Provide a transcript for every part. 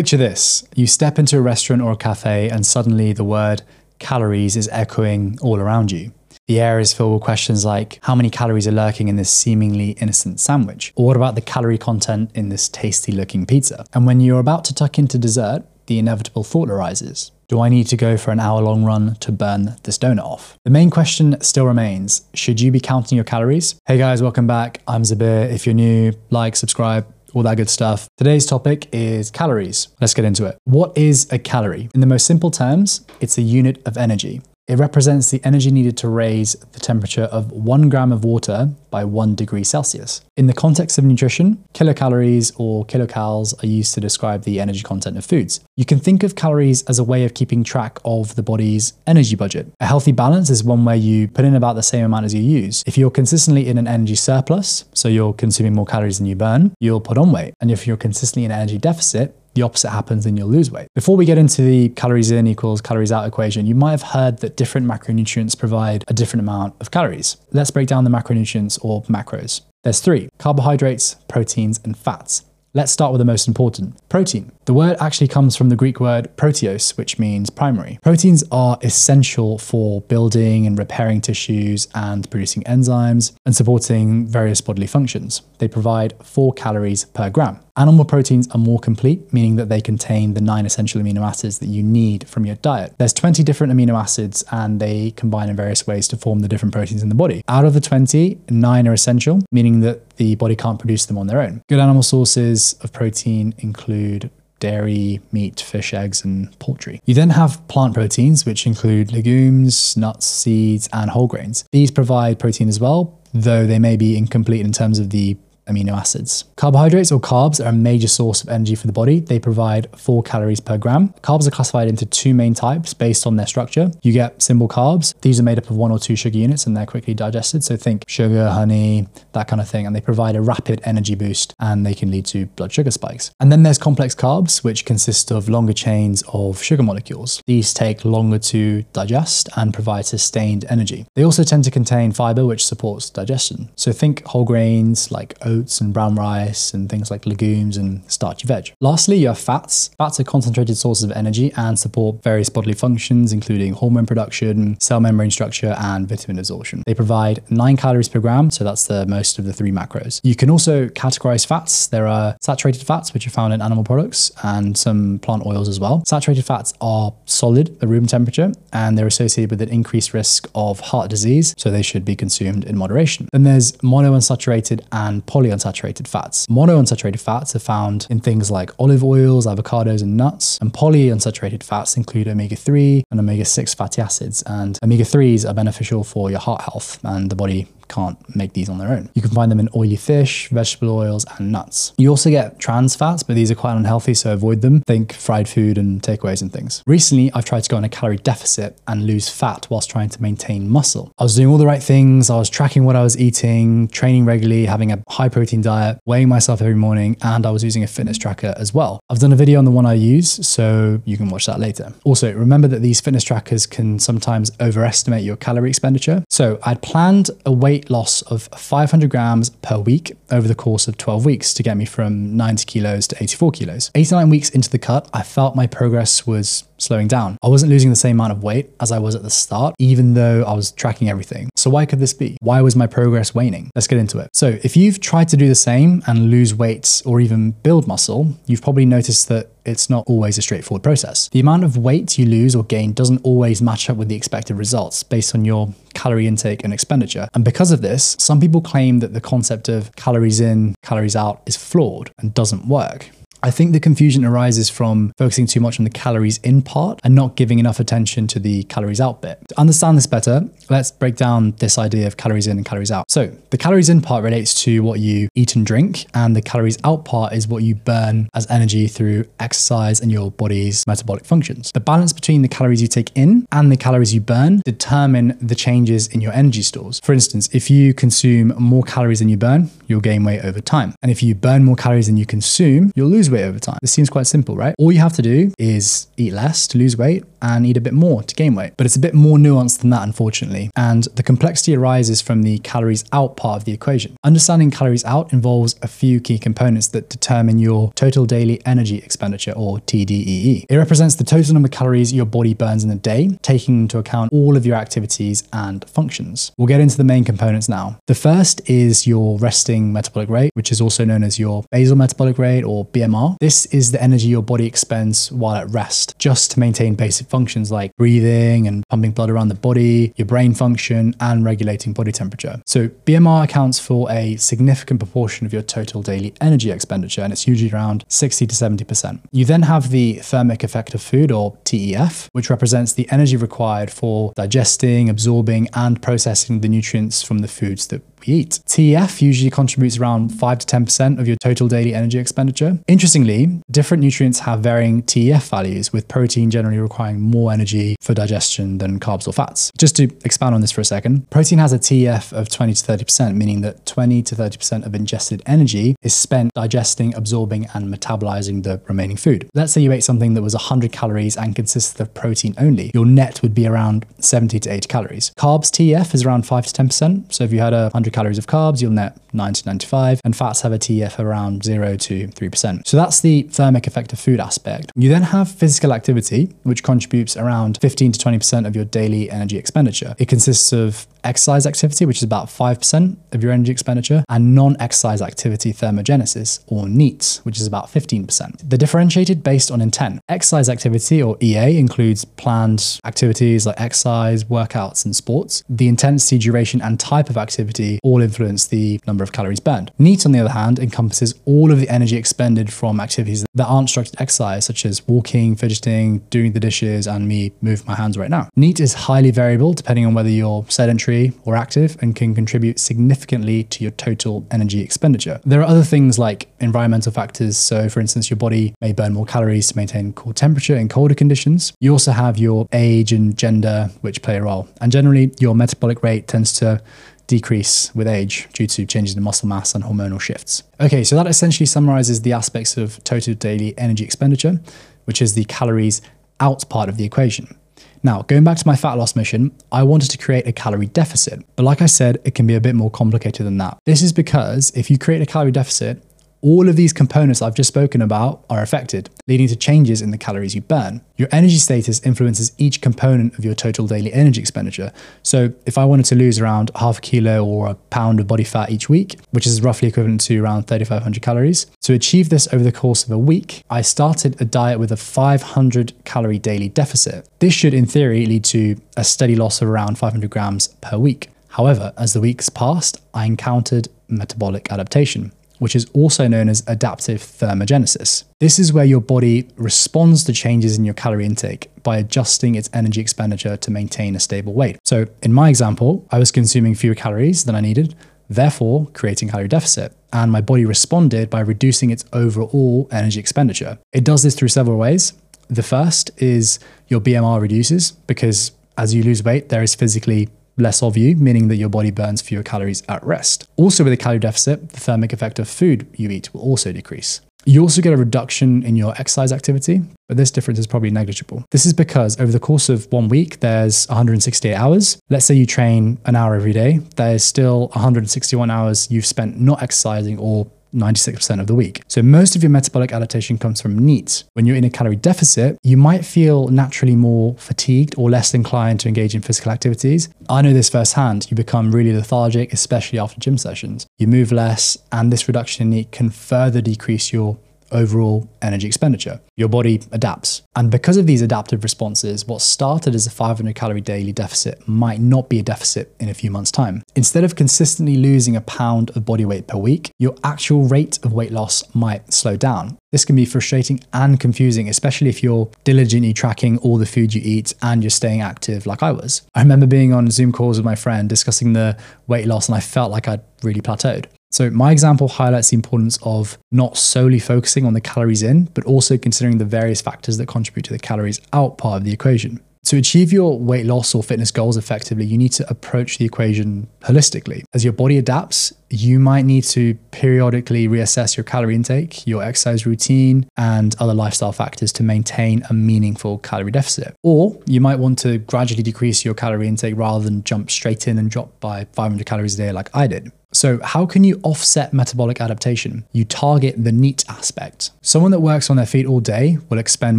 Picture this. You step into a restaurant or a cafe and suddenly the word calories is echoing all around you. The air is filled with questions like, how many calories are lurking in this seemingly innocent sandwich? Or what about the calorie content in this tasty looking pizza? And when you're about to tuck into dessert, the inevitable thought arises. Do I need to go for an hour-long run to burn this donut off? The main question still remains, should you be counting your calories? Hey guys, welcome back. I'm Zabir. If you're new, like, subscribe, all that good stuff. Today's topic is calories. Let's get into it. What is a calorie? In the most simple terms, it's a unit of energy. It represents the energy needed to raise the temperature of 1 gram of water by 1 degree Celsius. In the context of nutrition, kilocalories or kilocals are used to describe the energy content of foods. You can think of calories as a way of keeping track of the body's energy budget. A healthy balance is one where you put in about the same amount as you use. If you're consistently in an energy surplus, so you're consuming more calories than you burn, you'll put on weight. And if you're consistently in an energy deficit, the opposite happens and you'll lose weight. Before we get into the calories in equals calories out equation, you might have heard that different macronutrients provide a different amount of calories. Let's break down the macronutrients or macros. There's 3: carbohydrates, proteins, and fats. Let's start with the most important, protein. The word actually comes from the Greek word proteos, which means primary. Proteins are essential for building and repairing tissues and producing enzymes and supporting various bodily functions. They provide 4 calories per gram. Animal proteins are more complete, meaning that they contain the 9 essential amino acids that you need from your diet. There's 20 different amino acids and they combine in various ways to form the different proteins in the body. Out of the 20, 9 are essential, meaning that the body can't produce them on their own. Good animal sources of protein include dairy, meat, fish, eggs, and poultry. You then have plant proteins, which include legumes, nuts, seeds, and whole grains. These provide protein as well, though they may be incomplete in terms of the amino acids. Carbohydrates or carbs are a major source of energy for the body. They provide 4 calories per gram. Carbs are classified into 2 main types based on their structure. You get simple carbs. These are made up of 1 or 2 sugar units and they're quickly digested. So think sugar, honey, that kind of thing. And they provide a rapid energy boost and they can lead to blood sugar spikes. And then there's complex carbs, which consist of longer chains of sugar molecules. These take longer to digest and provide sustained energy. They also tend to contain fiber, which supports digestion. So think whole grains like oats and brown rice and things like legumes and starchy veg. Lastly, you have fats. Fats are concentrated sources of energy and support various bodily functions, including hormone production, cell membrane structure, and vitamin absorption. They provide 9 calories per gram, so that's the most of the 3 macros. You can also categorize fats. There are saturated fats, which are found in animal products and some plant oils as well. Saturated fats are solid at room temperature, and they're associated with an increased risk of heart disease, so they should be consumed in moderation. Then there's monounsaturated and polyunsaturated fats. Monounsaturated fats are found in things like olive oils, avocados, and nuts. And polyunsaturated fats include omega-3 and omega-6 fatty acids. And omega-3s are beneficial for your heart health, and the body can't make these on their own. You can find them in oily fish, vegetable oils, and nuts. You also get trans fats, but these are quite unhealthy, so avoid them. Think fried food and takeaways and things. Recently, I've tried to go on a calorie deficit and lose fat whilst trying to maintain muscle. I was doing all the right things. I was tracking what I was eating, training regularly, having a high protein diet, weighing myself every morning, and I was using a fitness tracker as well. I've done a video on the one I use, so you can watch that later. Also, remember that these fitness trackers can sometimes overestimate your calorie expenditure. So I'd planned a weight loss of 500 grams per week over the course of 12 weeks to get me from 90 kilos to 84 kilos. 89 weeks into the cut, I felt my progress was slowing down. I wasn't losing the same amount of weight as I was at the start, even though I was tracking everything. So why could this be? Why was my progress waning? Let's get into it. So if you've tried to do the same and lose weight or even build muscle, you've probably noticed that it's not always a straightforward process. The amount of weight you lose or gain doesn't always match up with the expected results based on your calorie intake and expenditure. And because of this, some people claim that the concept of calories in, calories out is flawed and doesn't work. I think the confusion arises from focusing too much on the calories in part and not giving enough attention to the calories out bit. To understand this better, let's break down this idea of calories in and calories out. So the calories in part relates to what you eat and drink, and the calories out part is what you burn as energy through exercise and your body's metabolic functions. The balance between the calories you take in and the calories you burn determine the changes in your energy stores. For instance, if you consume more calories than you burn, you'll gain weight over time. And if you burn more calories than you consume, you'll lose lose weight over time. This seems quite simple, right? All you have to do is eat less to lose weight and eat a bit more to gain weight. But it's a bit more nuanced than that, unfortunately. And the complexity arises from the calories out part of the equation. Understanding calories out involves a few key components that determine your total daily energy expenditure, or TDEE. It represents the total number of calories your body burns in a day, taking into account all of your activities and functions. We'll get into the main components now. The first is your resting metabolic rate, which is also known as your basal metabolic rate, or BMR. This is the energy your body expends while at rest, just to maintain basic functions like breathing and pumping blood around the body, your brain function, and regulating body temperature. So BMR accounts for a significant proportion of your total daily energy expenditure, and it's usually around 60 to 70%. You then have the thermic effect of food, or TEF, which represents the energy required for digesting, absorbing, and processing the nutrients from the foods that we eat. TEF usually contributes around 5 to 10% of your total daily energy expenditure. Interestingly, different nutrients have varying TEF values, with protein generally requiring more energy for digestion than carbs or fats. Just to expand on this for a second, protein has a TEF of 20 to 30%, meaning that 20 to 30% of ingested energy is spent digesting, absorbing, and metabolizing the remaining food. Let's say you ate something that was 100 calories and consisted of protein only. Your net would be around 70 to 80 calories. Carbs TEF is around 5 to 10%. So if you had 100 calories of carbs, you'll net 9 to 95, and fats have a TEF around 0 to 3%. So that's the thermic effect of food aspect. You then have physical activity, which contributes around 15 to 20% of your daily energy expenditure. It consists of exercise activity, which is about 5% of your energy expenditure, and non-exercise activity thermogenesis, or NEAT, which is about 15%. They're differentiated based on intent. Exercise activity, or EA, includes planned activities like exercise, workouts, and sports. The intensity, duration, and type of activity all influence the number of calories burned. NEAT, on the other hand, encompasses all of the energy expended from activities that aren't structured exercise, such as walking, fidgeting, doing the dishes, and me moving my hands right now. NEAT is highly variable depending on whether you're sedentary or active, and can contribute significantly to your total energy expenditure. There are other things like environmental factors. So for instance, your body may burn more calories to maintain cool temperature in colder conditions. You also have your age and gender, which play a role. And generally, your metabolic rate tends to decrease with age due to changes in muscle mass and hormonal shifts. Okay, so that essentially summarizes the aspects of total daily energy expenditure, which is the calories out part of the equation. Now, going back to my fat loss mission, I wanted to create a calorie deficit, but like I said, it can be a bit more complicated than that. This is because if you create a calorie deficit, all of these components I've just spoken about are affected, leading to changes in the calories you burn. Your energy status influences each component of your total daily energy expenditure. So if I wanted to lose around half a kilo or a pound of body fat each week, which is roughly equivalent to around 3,500 calories, to achieve this over the course of a week, I started a diet with a 500 calorie daily deficit. This should, in theory, lead to a steady loss of around 500 grams per week. However, as the weeks passed, I encountered metabolic adaptation, which is also known as adaptive thermogenesis. This is where your body responds to changes in your calorie intake by adjusting its energy expenditure to maintain a stable weight. So in my example, I was consuming fewer calories than I needed, therefore creating a calorie deficit, and my body responded by reducing its overall energy expenditure. It does this through several ways. The first is your BMR reduces, because as you lose weight, there is physically less of you, meaning that your body burns fewer calories at rest. Also, with a calorie deficit, the thermic effect of food you eat will also decrease. You also get a reduction in your exercise activity, but this difference is probably negligible. This is because over the course of 1 week, there's 168 hours. Let's say you train an hour every day. There's still 161 hours you've spent not exercising, or 96% of the week. So most of your metabolic adaptation comes from NEAT. When you're in a calorie deficit, you might feel naturally more fatigued or less inclined to engage in physical activities. I know this firsthand. You become really lethargic, especially after gym sessions. You move less, and this reduction in NEAT can further decrease your overall energy expenditure. Your body adapts. And because of these adaptive responses, what started as a 500 calorie daily deficit might not be a deficit in a few months' time. Instead of consistently losing a pound of body weight per week, your actual rate of weight loss might slow down. This can be frustrating and confusing, especially if you're diligently tracking all the food you eat and you're staying active like I was. I remember being on Zoom calls with my friend discussing the weight loss, and I felt like I'd really plateaued. So my example highlights the importance of not solely focusing on the calories in, but also considering the various factors that contribute to the calories out part of the equation. To achieve your weight loss or fitness goals effectively, you need to approach the equation holistically. As your body adapts, you might need to periodically reassess your calorie intake, your exercise routine, and other lifestyle factors to maintain a meaningful calorie deficit. Or you might want to gradually decrease your calorie intake rather than jump straight in and drop by 500 calories a day like I did. So how can you offset metabolic adaptation? You target the NEAT aspect. Someone that works on their feet all day will expend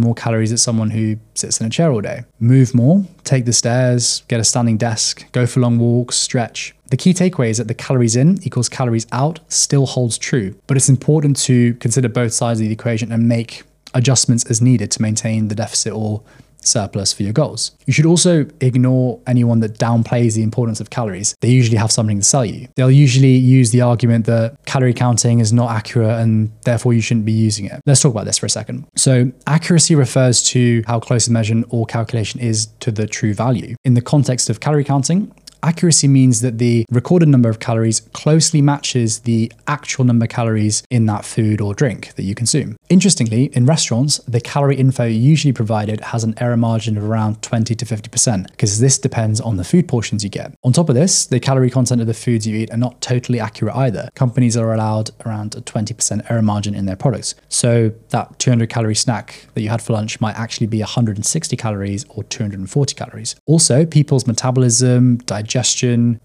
more calories than someone who sits in a chair all day. Move more, take the stairs, get a standing desk, go for long walks, stretch. The key takeaway is that the calories in equals calories out still holds true, but it's important to consider both sides of the equation and make adjustments as needed to maintain the deficit or surplus for your goals. You should also ignore anyone that downplays the importance of calories. They usually have something to sell you. They'll usually use the argument that calorie counting is not accurate and therefore you shouldn't be using it. Let's talk about this for a second. So accuracy refers to how close a measurement or calculation is to the true value. In the context of calorie counting, accuracy means that the recorded number of calories closely matches the actual number of calories in that food or drink that you consume. Interestingly, in restaurants, the calorie info usually provided has an error margin of around 20 to 50%, because this depends on the food portions you get. On top of this, the calorie content of the foods you eat are not totally accurate either. Companies are allowed around a 20% error margin in their products. So that 200 calorie snack that you had for lunch might actually be 160 calories or 240 calories. Also, people's metabolism, digestion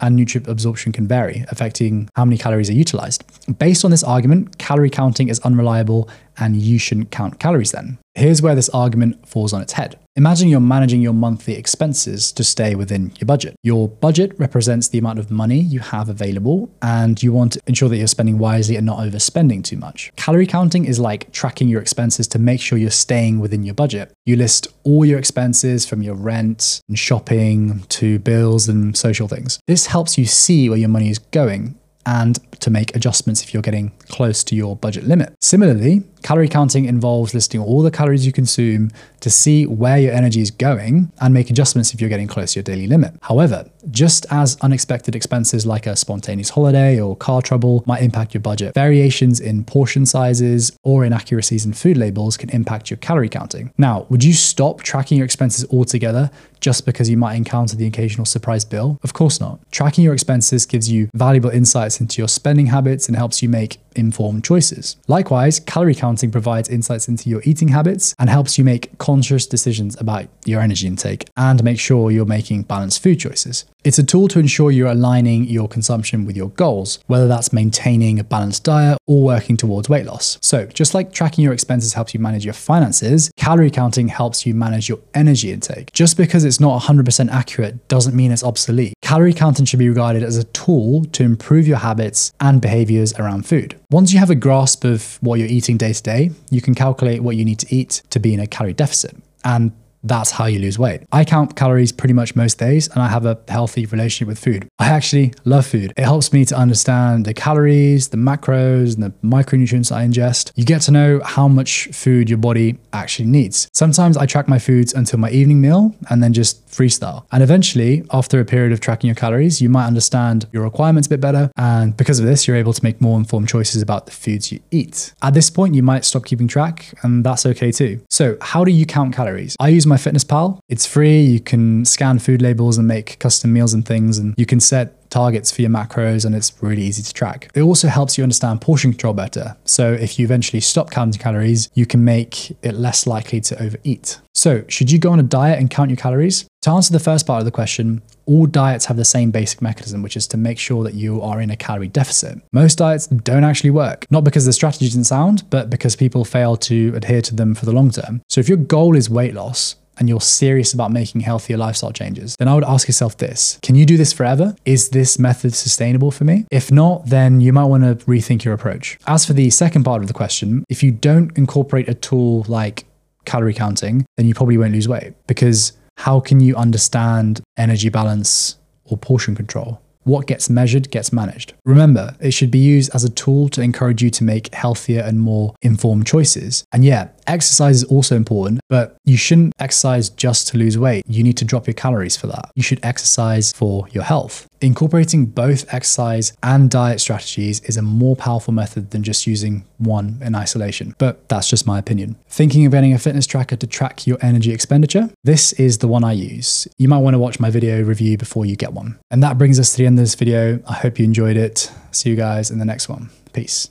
and nutrient absorption can vary, affecting how many calories are utilized. Based on this argument, calorie counting is unreliable and you shouldn't count calories then. Here's where this argument falls on its head. Imagine you're managing your monthly expenses to stay within your budget. Your budget represents the amount of money you have available, and you want to ensure that you're spending wisely and not overspending too much. Calorie counting is like tracking your expenses to make sure you're staying within your budget. You list all your expenses, from your rent and shopping to bills and social things. This helps you see where your money is going and to make adjustments if you're getting close to your budget limit. Similarly, calorie counting involves listing all the calories you consume to see where your energy is going and make adjustments if you're getting close to your daily limit. However, just as unexpected expenses like a spontaneous holiday or car trouble might impact your budget, variations in portion sizes or inaccuracies in food labels can impact your calorie counting. Now, would you stop tracking your expenses altogether just because you might encounter the occasional surprise bill? Of course not. Tracking your expenses gives you valuable insights into your spending habits and helps you make informed choices. Likewise, calorie counting provides insights into your eating habits and helps you make conscious decisions about your energy intake and make sure you're making balanced food choices. It's a tool to ensure you're aligning your consumption with your goals, whether that's maintaining a balanced diet or working towards weight loss. So just like tracking your expenses helps you manage your finances, calorie counting helps you manage your energy intake. Just because it's not 100% accurate doesn't mean it's obsolete. Calorie counting should be regarded as a tool to improve your habits and behaviors around food. Once you have a grasp of what you're eating day to day, you can calculate what you need to eat to be in a calorie deficit. And that's how you lose weight. I count calories pretty much most days, and I have a healthy relationship with food. I actually love food. It helps me to understand the calories, the macros, and the micronutrients I ingest. You get to know how much food your body actually needs. Sometimes I track my foods until my evening meal and then just freestyle. And eventually, after a period of tracking your calories, you might understand your requirements a bit better. And because of this, you're able to make more informed choices about the foods you eat. At this point, you might stop keeping track, and that's okay too. So how do you count calories? I use FitnessPal. It's free. You can scan food labels and make custom meals and things, and you can set targets for your macros, and it's really easy to track. It also helps you understand portion control better. So if you eventually stop counting calories, you can make it less likely to overeat. So should you go on a diet and count your calories? To answer the first part of the question, all diets have the same basic mechanism, which is to make sure that you are in a calorie deficit. Most diets don't actually work, not because the strategy isn't sound, but because people fail to adhere to them for the long term. So if your goal is weight loss, and you're serious about making healthier lifestyle changes, then I would ask yourself this: can you do this forever? Is this method sustainable for me? If not, then you might want to rethink your approach. As for the second part of the question, if you don't incorporate a tool like calorie counting, then you probably won't lose weight, because how can you understand energy balance or portion control? What gets measured gets managed. Remember, it should be used as a tool to encourage you to make healthier and more informed choices. And yeah, exercise is also important, but you shouldn't exercise just to lose weight. You need to drop your calories for that. You should exercise for your health. Incorporating both exercise and diet strategies is a more powerful method than just using one in isolation, but that's just my opinion. Thinking of getting a fitness tracker to track your energy expenditure? This is the one I use. You might want to watch my video review before you get one. And that brings us to the end of this video. I hope you enjoyed it. See you guys in the next one. Peace.